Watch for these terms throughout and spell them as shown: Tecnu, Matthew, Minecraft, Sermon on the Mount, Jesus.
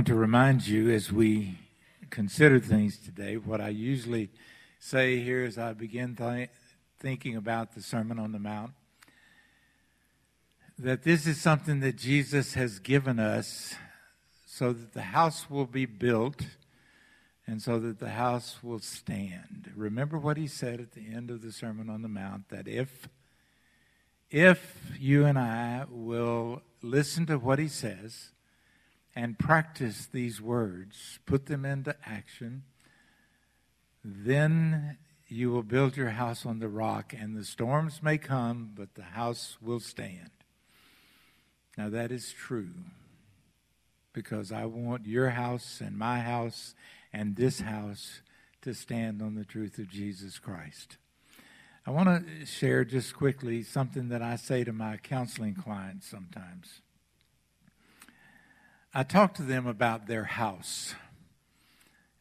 want to remind you as we consider things today, what I usually say here as I begin thinking about the Sermon on the Mount, that this is something that Jesus has given us so that the house will be built and so that the house will stand. Remember what he said at the end of the Sermon on the Mount, that if you and I will listen to what he says and practice these words, put them into action, then you will build your house on the rock, and the storms may come, but the house will stand. Now that is true, because I want your house and my house and this house to stand on the truth of Jesus Christ. I want to share just quickly something that I say to my counseling clients sometimes. I talk to them about their house,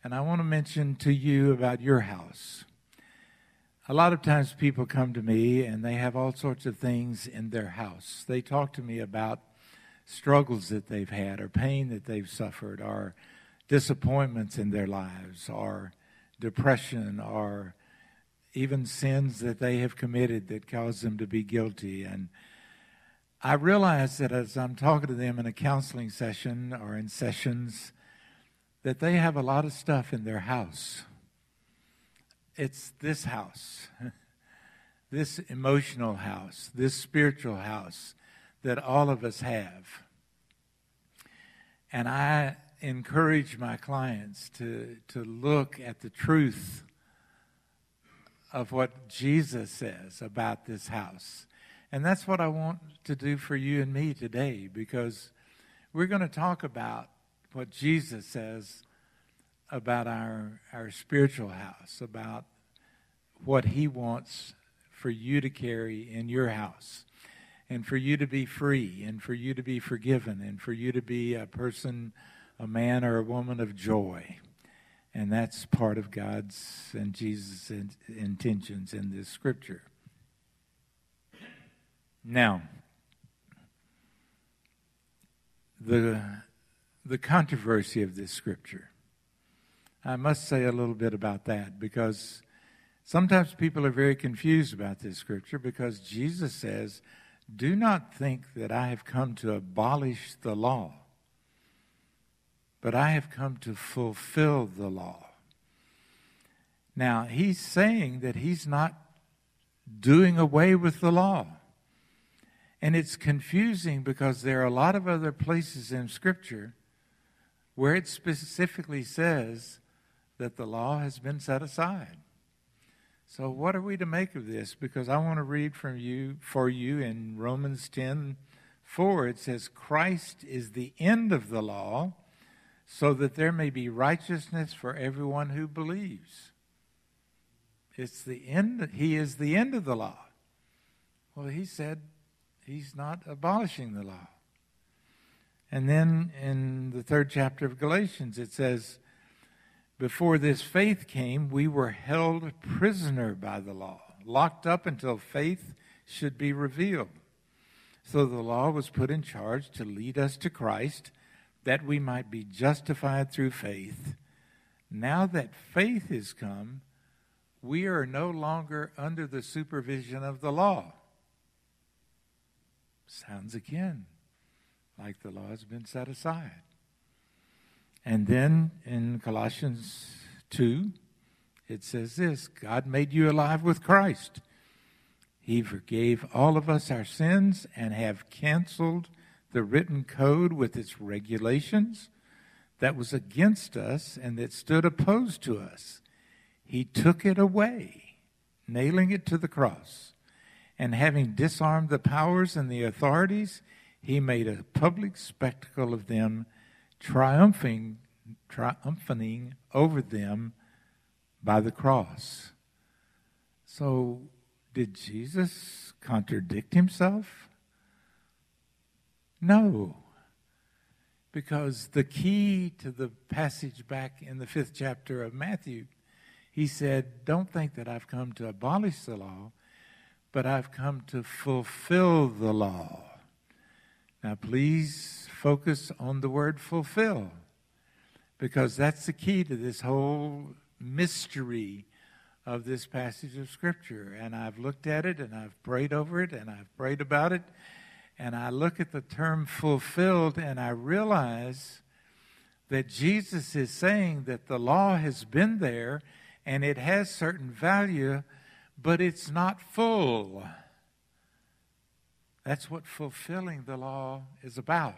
and I want to mention to you about your house. A lot of times people come to me and they have all sorts of things in their house. They talk to me about struggles that they've had, or pain that they've suffered, or disappointments in their lives, or depression, or even sins that they have committed that cause them to be guilty. And I realize that as I'm talking to them in a counseling session or in sessions, that they have a lot of stuff in their house. It's this house, this emotional house, this spiritual house that all of us have. And I encourage my clients to look at the truth of what Jesus says about this house. And that's what I want to do for you and me today, because we're going to talk about what Jesus says about our spiritual house, about what he wants for you to carry in your house, and for you to be free, and for you to be forgiven, and for you to be a person, a man or a woman of joy. And that's part of God's and Jesus' intentions in this scripture. Now, the controversy of this scripture, I must say a little bit about that, because sometimes people are very confused about this scripture, because Jesus says, "Do not think that I have come to abolish the law, but I have come to fulfill the law." Now, he's saying that he's not doing away with the law. And it's confusing because there are a lot of other places in Scripture where it specifically says that the law has been set aside. So what are we to make of this? Because I want to read for you in Romans 10:4. It says, "Christ is the end of the law, so that there may be righteousness for everyone who believes." It's the end. He is the end of the law. Well, he said he's not abolishing the law. And then in the 3rd chapter of Galatians, it says, "Before this faith came, we were held prisoner by the law, locked up until faith should be revealed. So the law was put in charge to lead us to Christ, that we might be justified through faith. Now that faith is come, we are no longer under the supervision of the law." Sounds again like the law has been set aside. And then in Colossians 2, it says this, "God made you alive with Christ. He forgave all of us our sins and have canceled the written code with its regulations that was against us and that stood opposed to us. He took it away, nailing it to the cross. And having disarmed the powers and the authorities, he made a public spectacle of them, triumphing over them by the cross." So did Jesus contradict himself? No, because the key to the passage back in the 5th chapter of Matthew, he said, "Don't think that I've come to abolish the law, but I've come to fulfill the law." Now, please focus on the word fulfill. because that's the key to this whole mystery of this passage of Scripture. And I've looked at it, and I've prayed over it, and I've prayed about it. And I look at the term fulfilled, and I realize that Jesus is saying that the law has been there, and it has certain value, but it's not full. That's what fulfilling the law is about,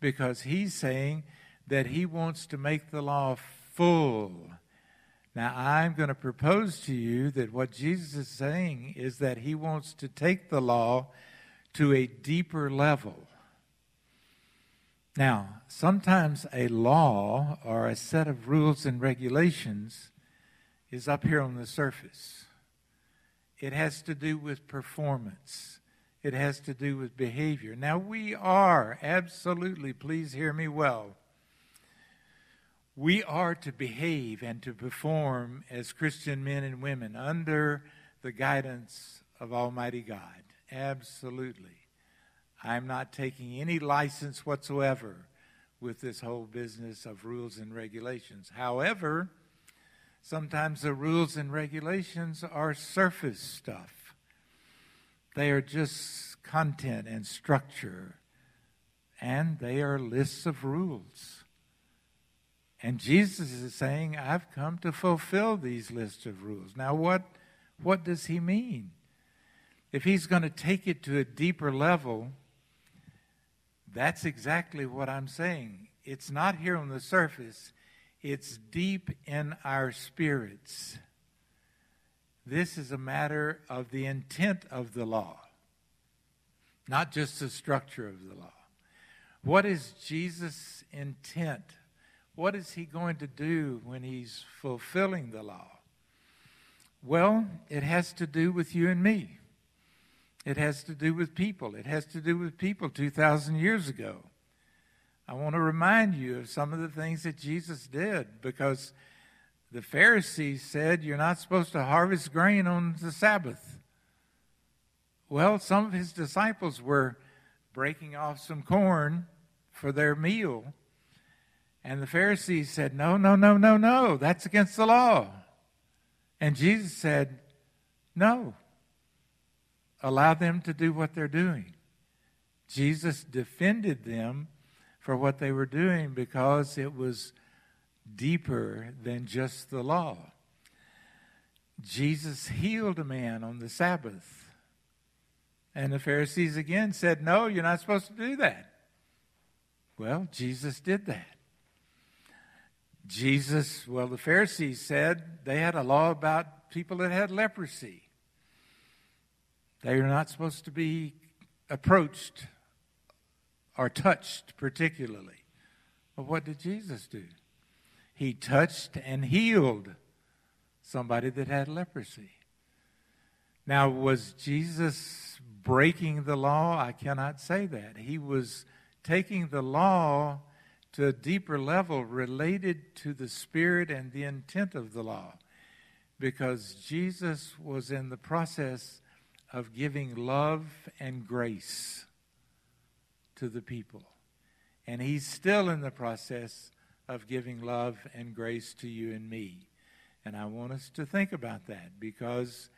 because he's saying that he wants to make the law full. Now, I'm going to propose to you that what Jesus is saying is that he wants to take the law to a deeper level. Now, sometimes a law or a set of rules and regulations is up here on the surface. It has to do with performance. It has to do with behavior. Now, we are absolutely, please hear me well, we are to behave and to perform as Christian men and women under the guidance of Almighty God. Absolutely. I'm not taking any license whatsoever with this whole business of rules and regulations. However, sometimes the rules and regulations are surface stuff. They are just content and structure, and they are lists of rules. And Jesus is saying, I've come to fulfill these lists of rules. Now, what does he mean? If he's going to take it to a deeper level, that's exactly what I'm saying. It's not here on the surface. It's deep in our spirits. This is a matter of the intent of the law, not just the structure of the law. What is Jesus' intent? What is he going to do when he's fulfilling the law? Well, it has to do with you and me. It has to do with people. It has to do with people 2,000 years ago. I want to remind you of some of the things that Jesus did, because the Pharisees said you're not supposed to harvest grain on the Sabbath. Well, some of his disciples were breaking off some corn for their meal. And the Pharisees said, no, that's against the law. And Jesus said, no, allow them to do what they're doing. Jesus defended them for what they were doing because it was deeper than just the law. Jesus healed a man on the Sabbath. And the Pharisees again said, no, you're not supposed to do that. Well, Jesus did that. Jesus, well, the Pharisees said they had a law about people that had leprosy. They were not supposed to be approached or touched particularly. But what did Jesus do? He touched and healed somebody that had leprosy. Now, was Jesus breaking the law? I cannot say that. He was taking the law to a deeper level related to the spirit and the intent of the law, because Jesus was in the process of giving love and grace to the people. And he's still in the process of giving love and grace to you and me. And I want us to think about that, because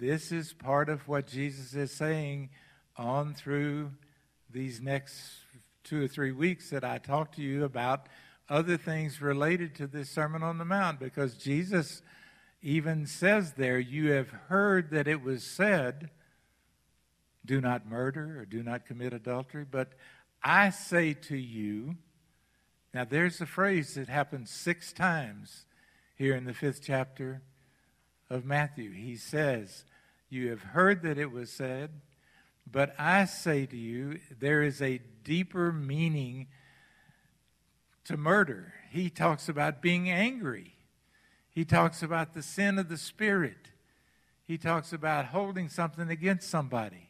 this is part of what Jesus is saying on through these next 2 or 3 weeks that I talk to you about other things related to this Sermon on the Mount, because Jesus even says there, you have heard that it was said, do not murder or do not commit adultery, but I say to you. Now, there's a phrase that happens 6 times here in the 5th chapter of Matthew. He says, you have heard that it was said, but I say to you, there is a deeper meaning to murder. He talks about being angry. He talks about the sin of the spirit. He talks about holding something against somebody.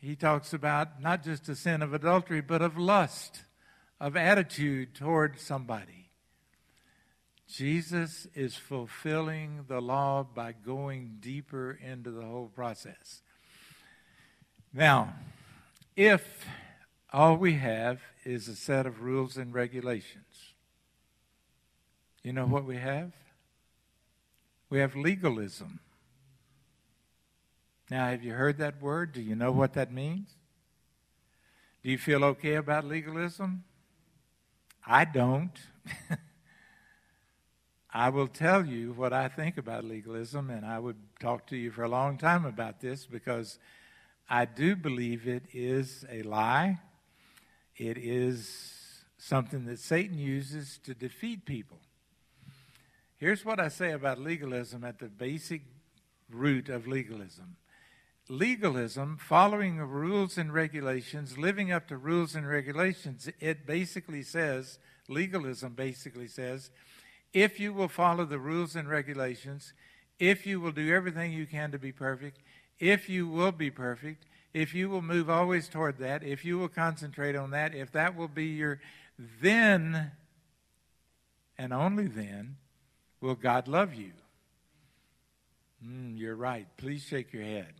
He talks about not just the sin of adultery, but of lust, of attitude toward somebody. Jesus is fulfilling the law by going deeper into the whole process. Now, if all we have is a set of rules and regulations, You know what we have? We have legalism. Now, have you heard that word? Do you know what that means? Do you feel okay about legalism? I don't. I will tell you what I think about legalism, and I would talk to you for a long time about this because I do believe it is a lie. It is something that Satan uses to defeat people. Here's what I say about legalism at the basic root of legalism. Legalism, following the rules and regulations, living up to rules and regulations, legalism basically says, if you will follow the rules and regulations, if you will do everything you can to be perfect, if you will be perfect, if you will move always toward that, if you will concentrate on that, if that will be your, then, and only then, will God love you. You're right. Please shake your head.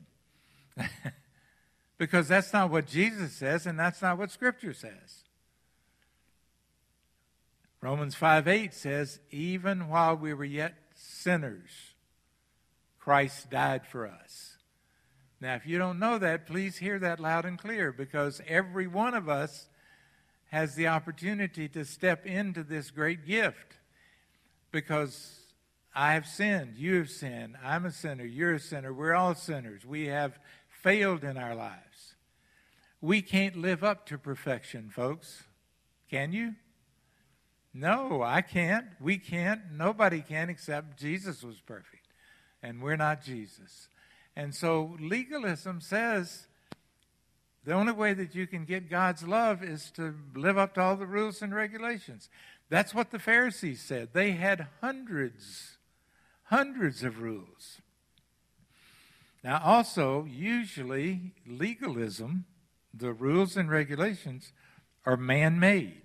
Because that's not what Jesus says, and that's not what Scripture says. Romans 5:8 says, even while we were yet sinners, Christ died for us. Now, if you don't know that, please hear that loud and clear, because every one of us has the opportunity to step into this great gift. Because I have sinned, you have sinned, I'm a sinner, you're a sinner, we're all sinners. We have failed in our lives. We can't live up to perfection, folks. Can you? No, I can't. We can't. Nobody can except Jesus was perfect. And we're not Jesus. And so legalism says the only way that you can get God's love is to live up to all the rules and regulations. That's what the Pharisees said. They had hundreds of rules. Now also, usually legalism, the rules and regulations, are man-made.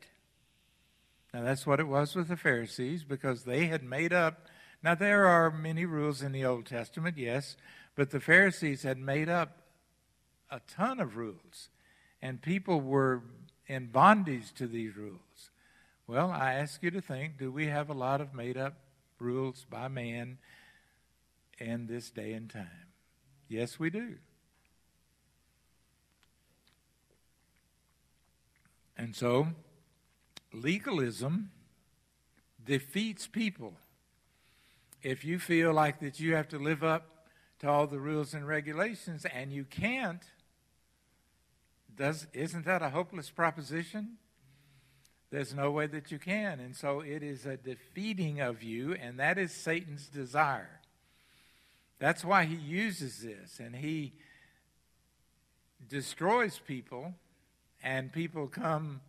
Now that's what it was with the Pharisees, because they had made up. Now there are many rules in the Old Testament, yes, but the Pharisees had made up a ton of rules, and people were in bondage to these rules. Well, I ask you to think, do we have a lot of made-up rules by man in this day and time? Yes, we do. And so, legalism defeats people. If you feel like that you have to live up to all the rules and regulations and you can't, isn't that a hopeless proposition? There's no way that you can. And so it is a defeating of you, and that is Satan's desire. That's why he uses this, and he destroys people, and people come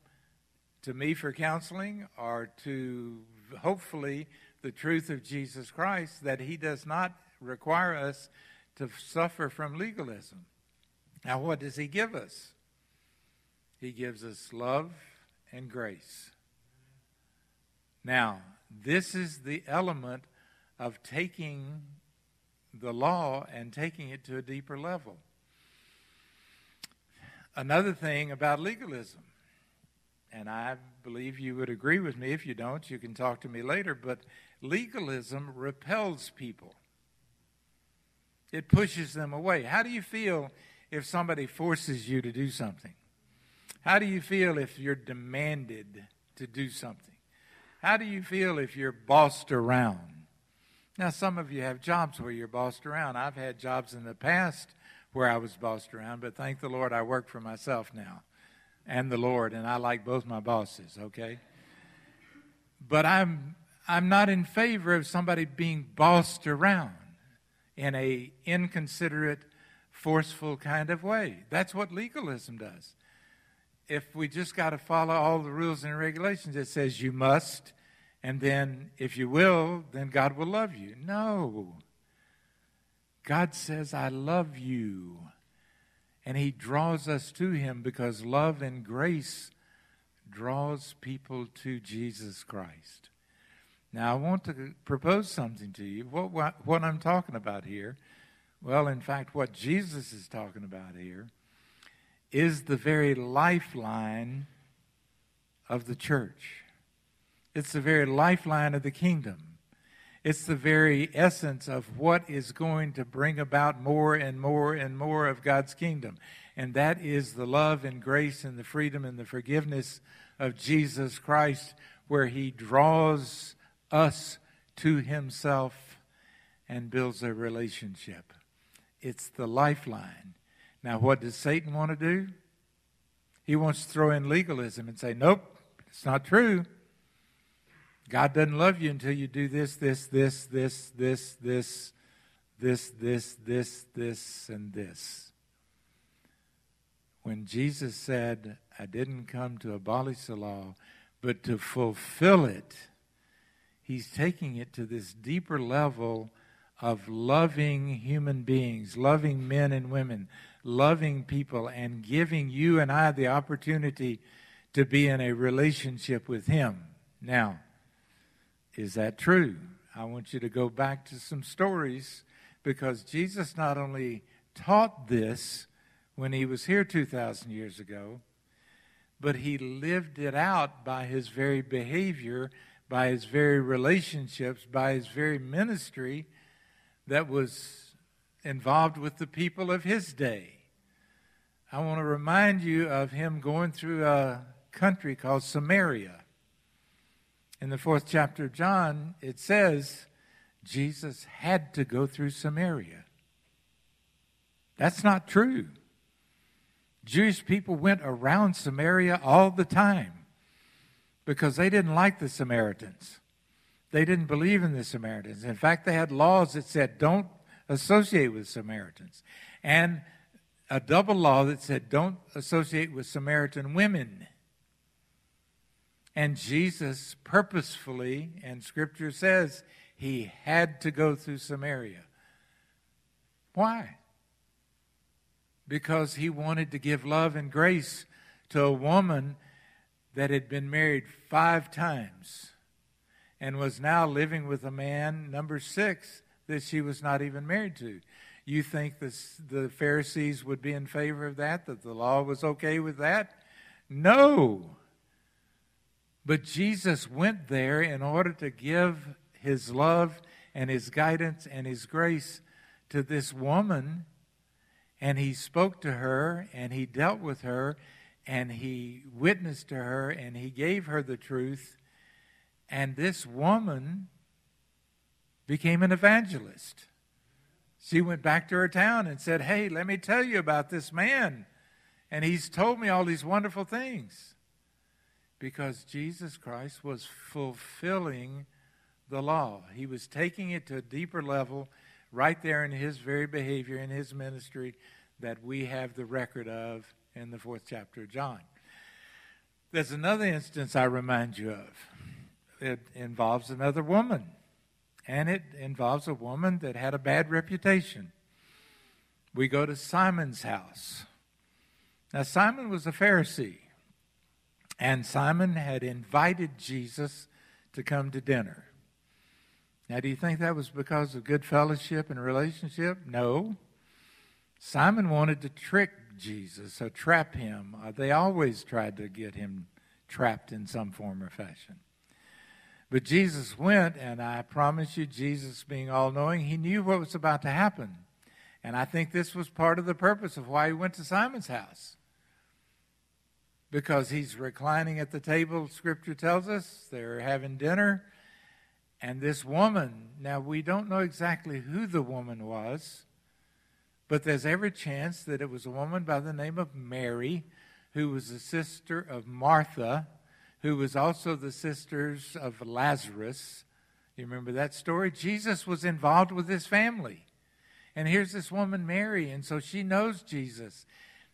to me for counseling or to, hopefully, the truth of Jesus Christ, that he does not require us to suffer from legalism. Now, what does he give us? He gives us love and grace. Now, this is the element of taking the law and taking it to a deeper level. Another thing about legalism, and I believe you would agree with me. If you don't, you can talk to me later, but legalism repels people. It pushes them away. How do you feel if somebody forces you to do something? How do you feel if you're demanded to do something? How do you feel if you're bossed around? Now, some of you have jobs where you're bossed around. I've had jobs in the past where I was bossed around, but thank the Lord I work for myself now and the Lord, and I like both my bosses, okay? But I'm not in favor of somebody being bossed around in an inconsiderate, forceful kind of way. That's what legalism does. If we just got to follow all the rules and regulations, it says you must, and then if you will, then God will love you. No. God says, I love you. And he draws us to him because love and grace draws people to Jesus Christ. Now, I want to propose something to you. What I'm talking about here, well, in fact, what Jesus is talking about here, is the very lifeline of the church. It's the very lifeline of the kingdom. It's the very essence of what is going to bring about more and more and more of God's kingdom. And that is the love and grace and the freedom and the forgiveness of Jesus Christ, where he draws us to himself and builds a relationship. It's the lifeline. Now, what does Satan want to do? He wants to throw in legalism and say, nope, it's not true. God doesn't love you until you do this, this, and this. When Jesus said, I didn't come to abolish the law, but to fulfill it, he's taking it to this deeper level of loving human beings, loving men and women, loving people, and giving you and I the opportunity to be in a relationship with him. Now, is that true? I want you to go back to some stories, because Jesus not only taught this when he was here 2,000 years ago, but he lived it out by his very behavior, by his very relationships, by his very ministry that was involved with the people of his day. I want to remind you of him going through a country called Samaria. In the 4th chapter of John, it says Jesus had to go through Samaria. That's not true. Jewish people went around Samaria all the time because they didn't like the Samaritans. They didn't believe in the Samaritans. In fact, they had laws that said don't associate with Samaritans, and a double law that said don't associate with Samaritan women. And Jesus purposefully, and Scripture says, he had to go through Samaria. Why? Because he wanted to give love and grace to a woman that had been married 5 times and was now living with a man, number 6, that she was not even married to. You think the Pharisees would be in favor of that the law was okay with that? No! But Jesus went there in order to give his love and his guidance and his grace to this woman. And he spoke to her, and he dealt with her, and he witnessed to her, and he gave her the truth. And this woman became an evangelist. She went back to her town and said, hey, let me tell you about this man. And he's told me all these wonderful things. Because Jesus Christ was fulfilling the law. He was taking it to a deeper level right there in his very behavior, in his ministry, that we have the record of in the 4th chapter of John. There's another instance I remind you of. It involves another woman. And it involves a woman that had a bad reputation. We go to Simon's house. Now, Simon was a Pharisee. And Simon had invited Jesus to come to dinner. Now, do you think that was because of good fellowship and relationship? No. Simon wanted to trick Jesus or trap him. They always tried to get him trapped in some form or fashion. But Jesus went, and I promise you, Jesus being all-knowing, he knew what was about to happen. And I think this was part of the purpose of why he went to Simon's house. Because he's reclining at the table, Scripture tells us. They're having dinner. And this woman, now we don't know exactly who the woman was, but there's every chance that it was a woman by the name of Mary, who was the sister of Martha, who was also the sisters of Lazarus. You remember that story? Jesus was involved with his family. And here's this woman, Mary, and so she knows Jesus.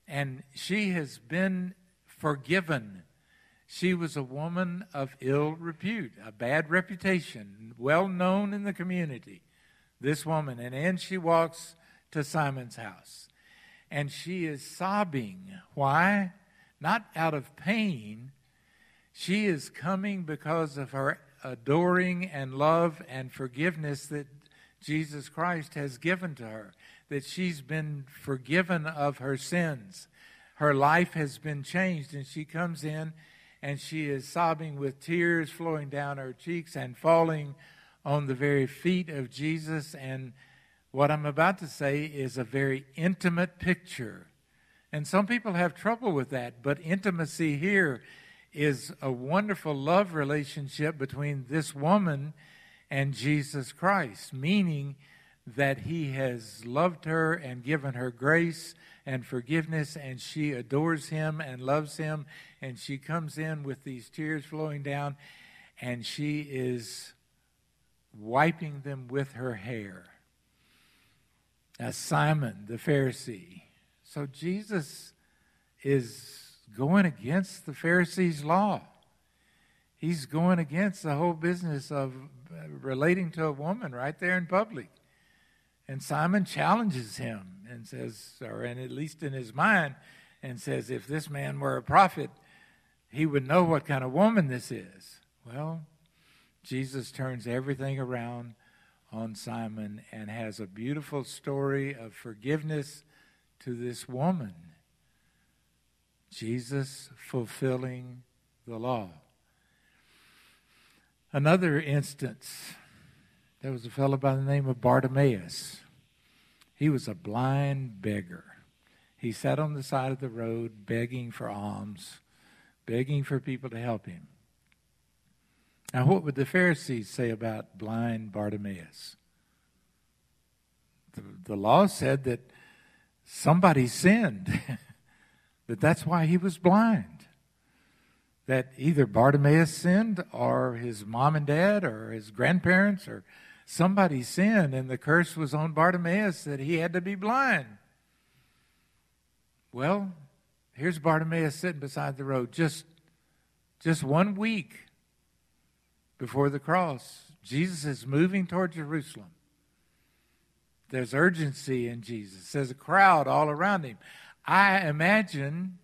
And she has been forgiven. She was a woman of ill repute, a bad reputation, well known in the community, this woman. And then she walks to Simon's house. And she is sobbing. Why? Not out of pain. She is coming because of her adoring and love and forgiveness that Jesus Christ has given to her, that she's been forgiven of her sins. Her life has been changed, and she comes in and she is sobbing with tears flowing down her cheeks and falling on the very feet of Jesus. And what I'm about to say is a very intimate picture. And some people have trouble with that, but intimacy here is a wonderful love relationship between this woman and Jesus Christ, meaning that he has loved her and given her grace and forgiveness, and she adores him and loves him, and she comes in with these tears flowing down, and she is wiping them with her hair. As Simon the Pharisee. So Jesus is going against the Pharisees' law. He's going against the whole business of relating to a woman right there in public. And Simon challenges him and says, or at least in his mind, and says, if this man were a prophet, he would know what kind of woman this is. Well, Jesus turns everything around on Simon and has a beautiful story of forgiveness to this woman. Jesus fulfilling the law. Another instance, there was a fellow by the name of Bartimaeus. He was a blind beggar. He sat on the side of the road begging for alms, begging for people to help him. Now, what would the Pharisees say about blind Bartimaeus? The law said that somebody sinned, that that's why he was blind. That either Bartimaeus sinned or his mom and dad or his grandparents or somebody sinned, and the curse was on Bartimaeus that he had to be blind. Well, here's Bartimaeus sitting beside the road just 1 week before the cross. Jesus is moving toward Jerusalem. There's urgency in Jesus. There's a crowd all around him. I imagine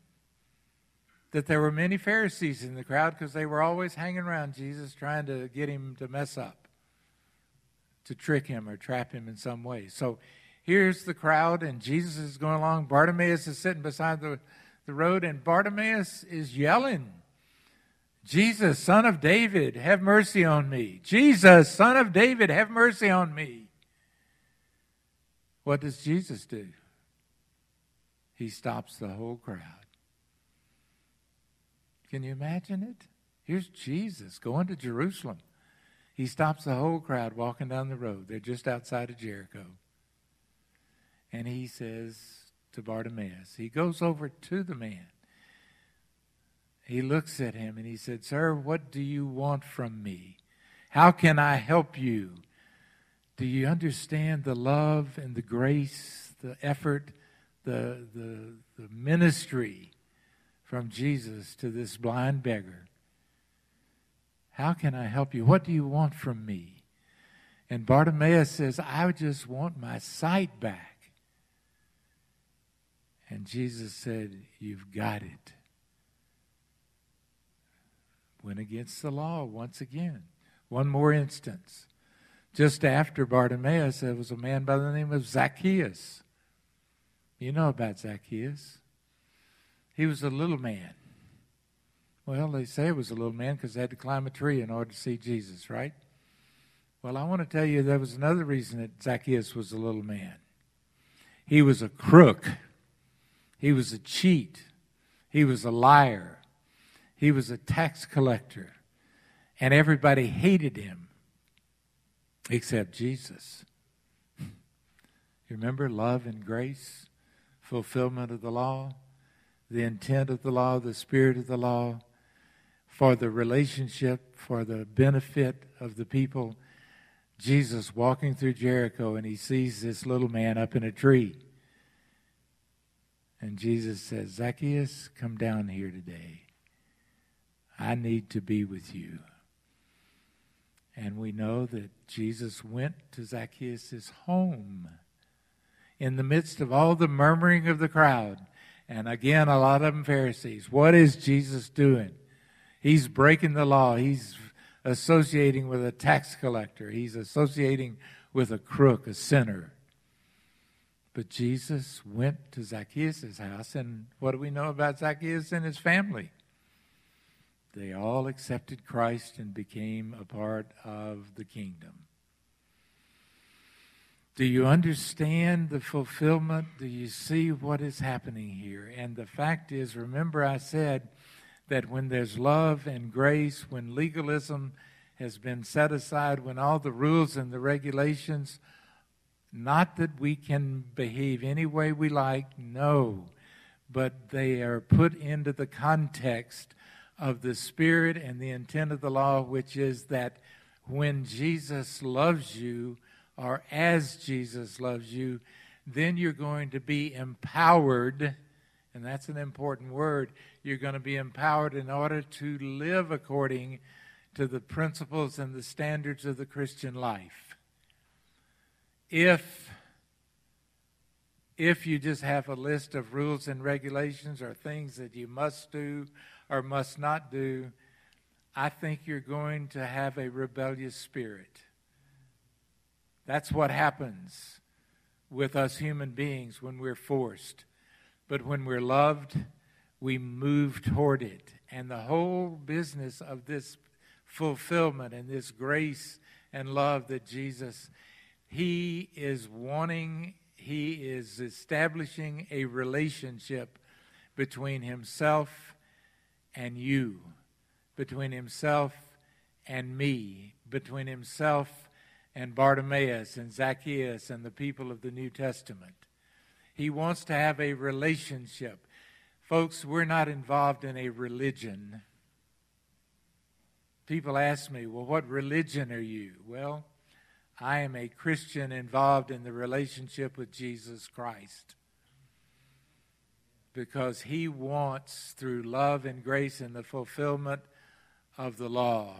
that there were many Pharisees in the crowd because they were always hanging around Jesus trying to get him to mess up, to trick him or trap him in some way. So here's the crowd, and Jesus is going along. Bartimaeus is sitting beside the road, and Bartimaeus is yelling, Jesus, Son of David, have mercy on me. Jesus, Son of David, have mercy on me. What does Jesus do? He stops the whole crowd. Can you imagine it? Here's Jesus going to Jerusalem. He stops the whole crowd walking down the road. They're just outside of Jericho. And he says to Bartimaeus, he goes over to the man. He looks at him and he said, Sir, what do you want from me? How can I help you? Do you understand the love and the grace, the effort, the ministry from Jesus to this blind beggar? How can I help you? What do you want from me? And Bartimaeus says, I just want my sight back. And Jesus said, you've got it. Went against the law once again. One more instance. Just after Bartimaeus, there was a man by the name of Zacchaeus. You know about Zacchaeus. He was a little man. Well, they say it was a little man because they had to climb a tree in order to see Jesus, right? Well, I want to tell you there was another reason that Zacchaeus was a little man. He was a crook. He was a cheat. He was a liar. He was a tax collector. And everybody hated him except Jesus. You remember love and grace, fulfillment of the law, the intent of the law, the spirit of the law, for the relationship, for the benefit of the people. Jesus walking through Jericho, and he sees this little man up in a tree. And Jesus says, Zacchaeus, come down here today. I need to be with you. And we know that Jesus went to Zacchaeus' home in the midst of all the murmuring of the crowd. And again, a lot of them Pharisees. What is Jesus doing? He's breaking the law. He's associating with a tax collector. He's associating with a crook, a sinner. But Jesus went to Zacchaeus' house. And what do we know about Zacchaeus and his family? They all accepted Christ and became a part of the kingdom. Do you understand the fulfillment? Do you see what is happening here? And the fact is, remember I said that when there's love and grace, when legalism has been set aside, when all the rules and the regulations, not that we can behave any way we like, no, but they are put into the context of the Spirit and the intent of the law, which is that when Jesus loves you, or as Jesus loves you, then you're going to be empowered, and that's an important word, you're going to be empowered in order to live according to the principles and the standards of the Christian life. If you just have a list of rules and regulations or things that you must do or must not do, I think you're going to have a rebellious spirit. That's what happens with us human beings when we're forced. But when we're loved, we move toward it. And the whole business of this fulfillment and this grace and love that Jesus, he is wanting, he is establishing a relationship between himself and you, between himself and me, between himself and Bartimaeus and Zacchaeus and the people of the New Testament. He wants to have a relationship. Folks, we're not involved in a religion. People ask me, well, what religion are you? Well, I am a Christian involved in the relationship with Jesus Christ, because he wants, through love and grace and the fulfillment of the law,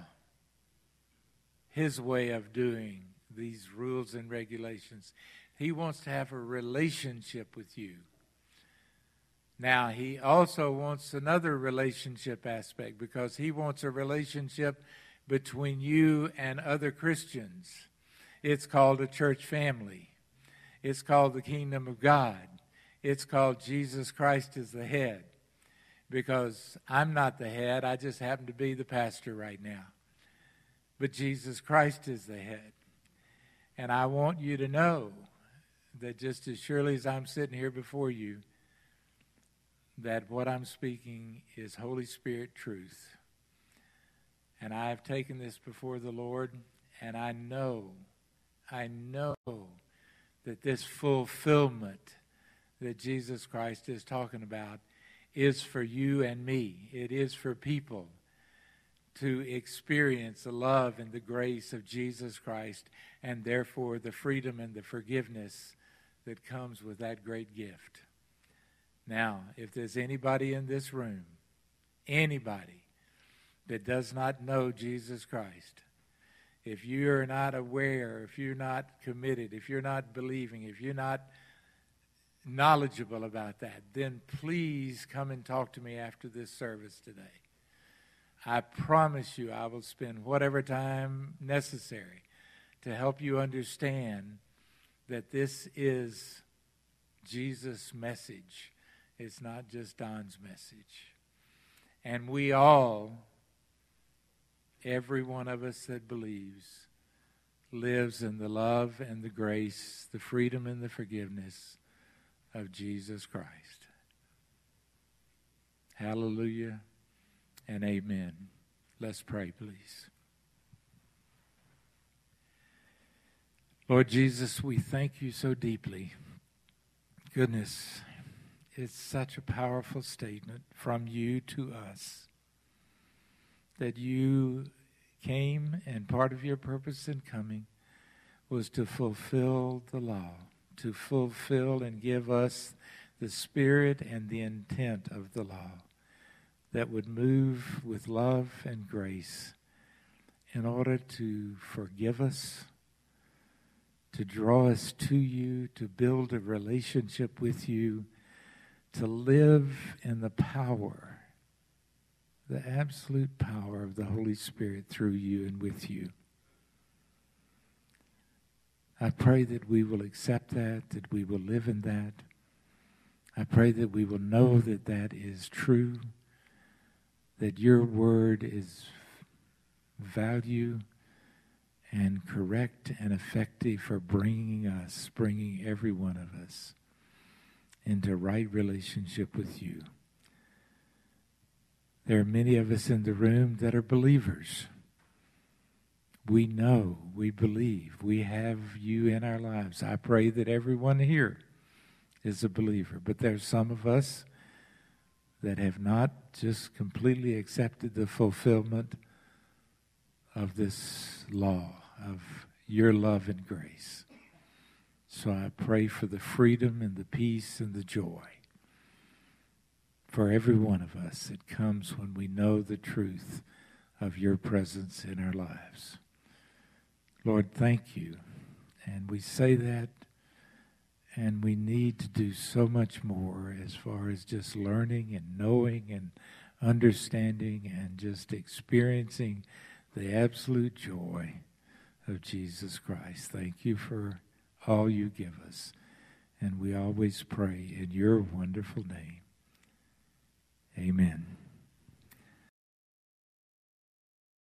his way of doing these rules and regulations. He wants to have a relationship with you. Now, he also wants another relationship aspect, because he wants a relationship between you and other Christians. It's called a church family. It's called the kingdom of God. It's called Jesus Christ as the head, because I'm not the head. I just happen to be the pastor right now. But Jesus Christ is the head. And I want you to know that just as surely as I'm sitting here before you, that what I'm speaking is Holy Spirit truth. And I have taken this before the Lord, and I know that this fulfillment that Jesus Christ is talking about is for you and me. It is for people to experience the love and the grace of Jesus Christ, and therefore the freedom and the forgiveness that comes with that great gift. Now, if there's anybody in this room, anybody that does not know Jesus Christ, if you're not aware, if you're not committed, if you're not believing, if you're not knowledgeable about that, then please come and talk to me after this service today. I promise you I will spend whatever time necessary to help you understand that this is Jesus' message. It's not just Don's message. And we all, every one of us that believes, lives in the love and the grace, the freedom and the forgiveness of Jesus Christ. Hallelujah. And amen. Let's pray, please. Lord Jesus, we thank you so deeply. Goodness, it's such a powerful statement from you to us, that you came, and part of your purpose in coming was to fulfill the law, to fulfill and give us the spirit and the intent of the law, that would move with love and grace in order to forgive us, to draw us to you, to build a relationship with you, to live in the power, the absolute power of the Holy Spirit through you and with you. I pray that we will accept that we will live in that. I pray that we will know that that is true, that your word is value and correct and effective for bringing every one of us into right relationship with you. There are many of us in the room that are believers. We know, we believe, we have you in our lives. I pray that everyone here is a believer, but there's some of us that have not just completely accepted the fulfillment of this law, of your love and grace. So I pray for the freedom and the peace and the joy for every one of us that comes when we know the truth of your presence in our lives. Lord, thank you. And we say that, and we need to do so much more as far as just learning and knowing and understanding and just experiencing the absolute joy of Jesus Christ. Thank you for all you give us. And we always pray in your wonderful name. Amen.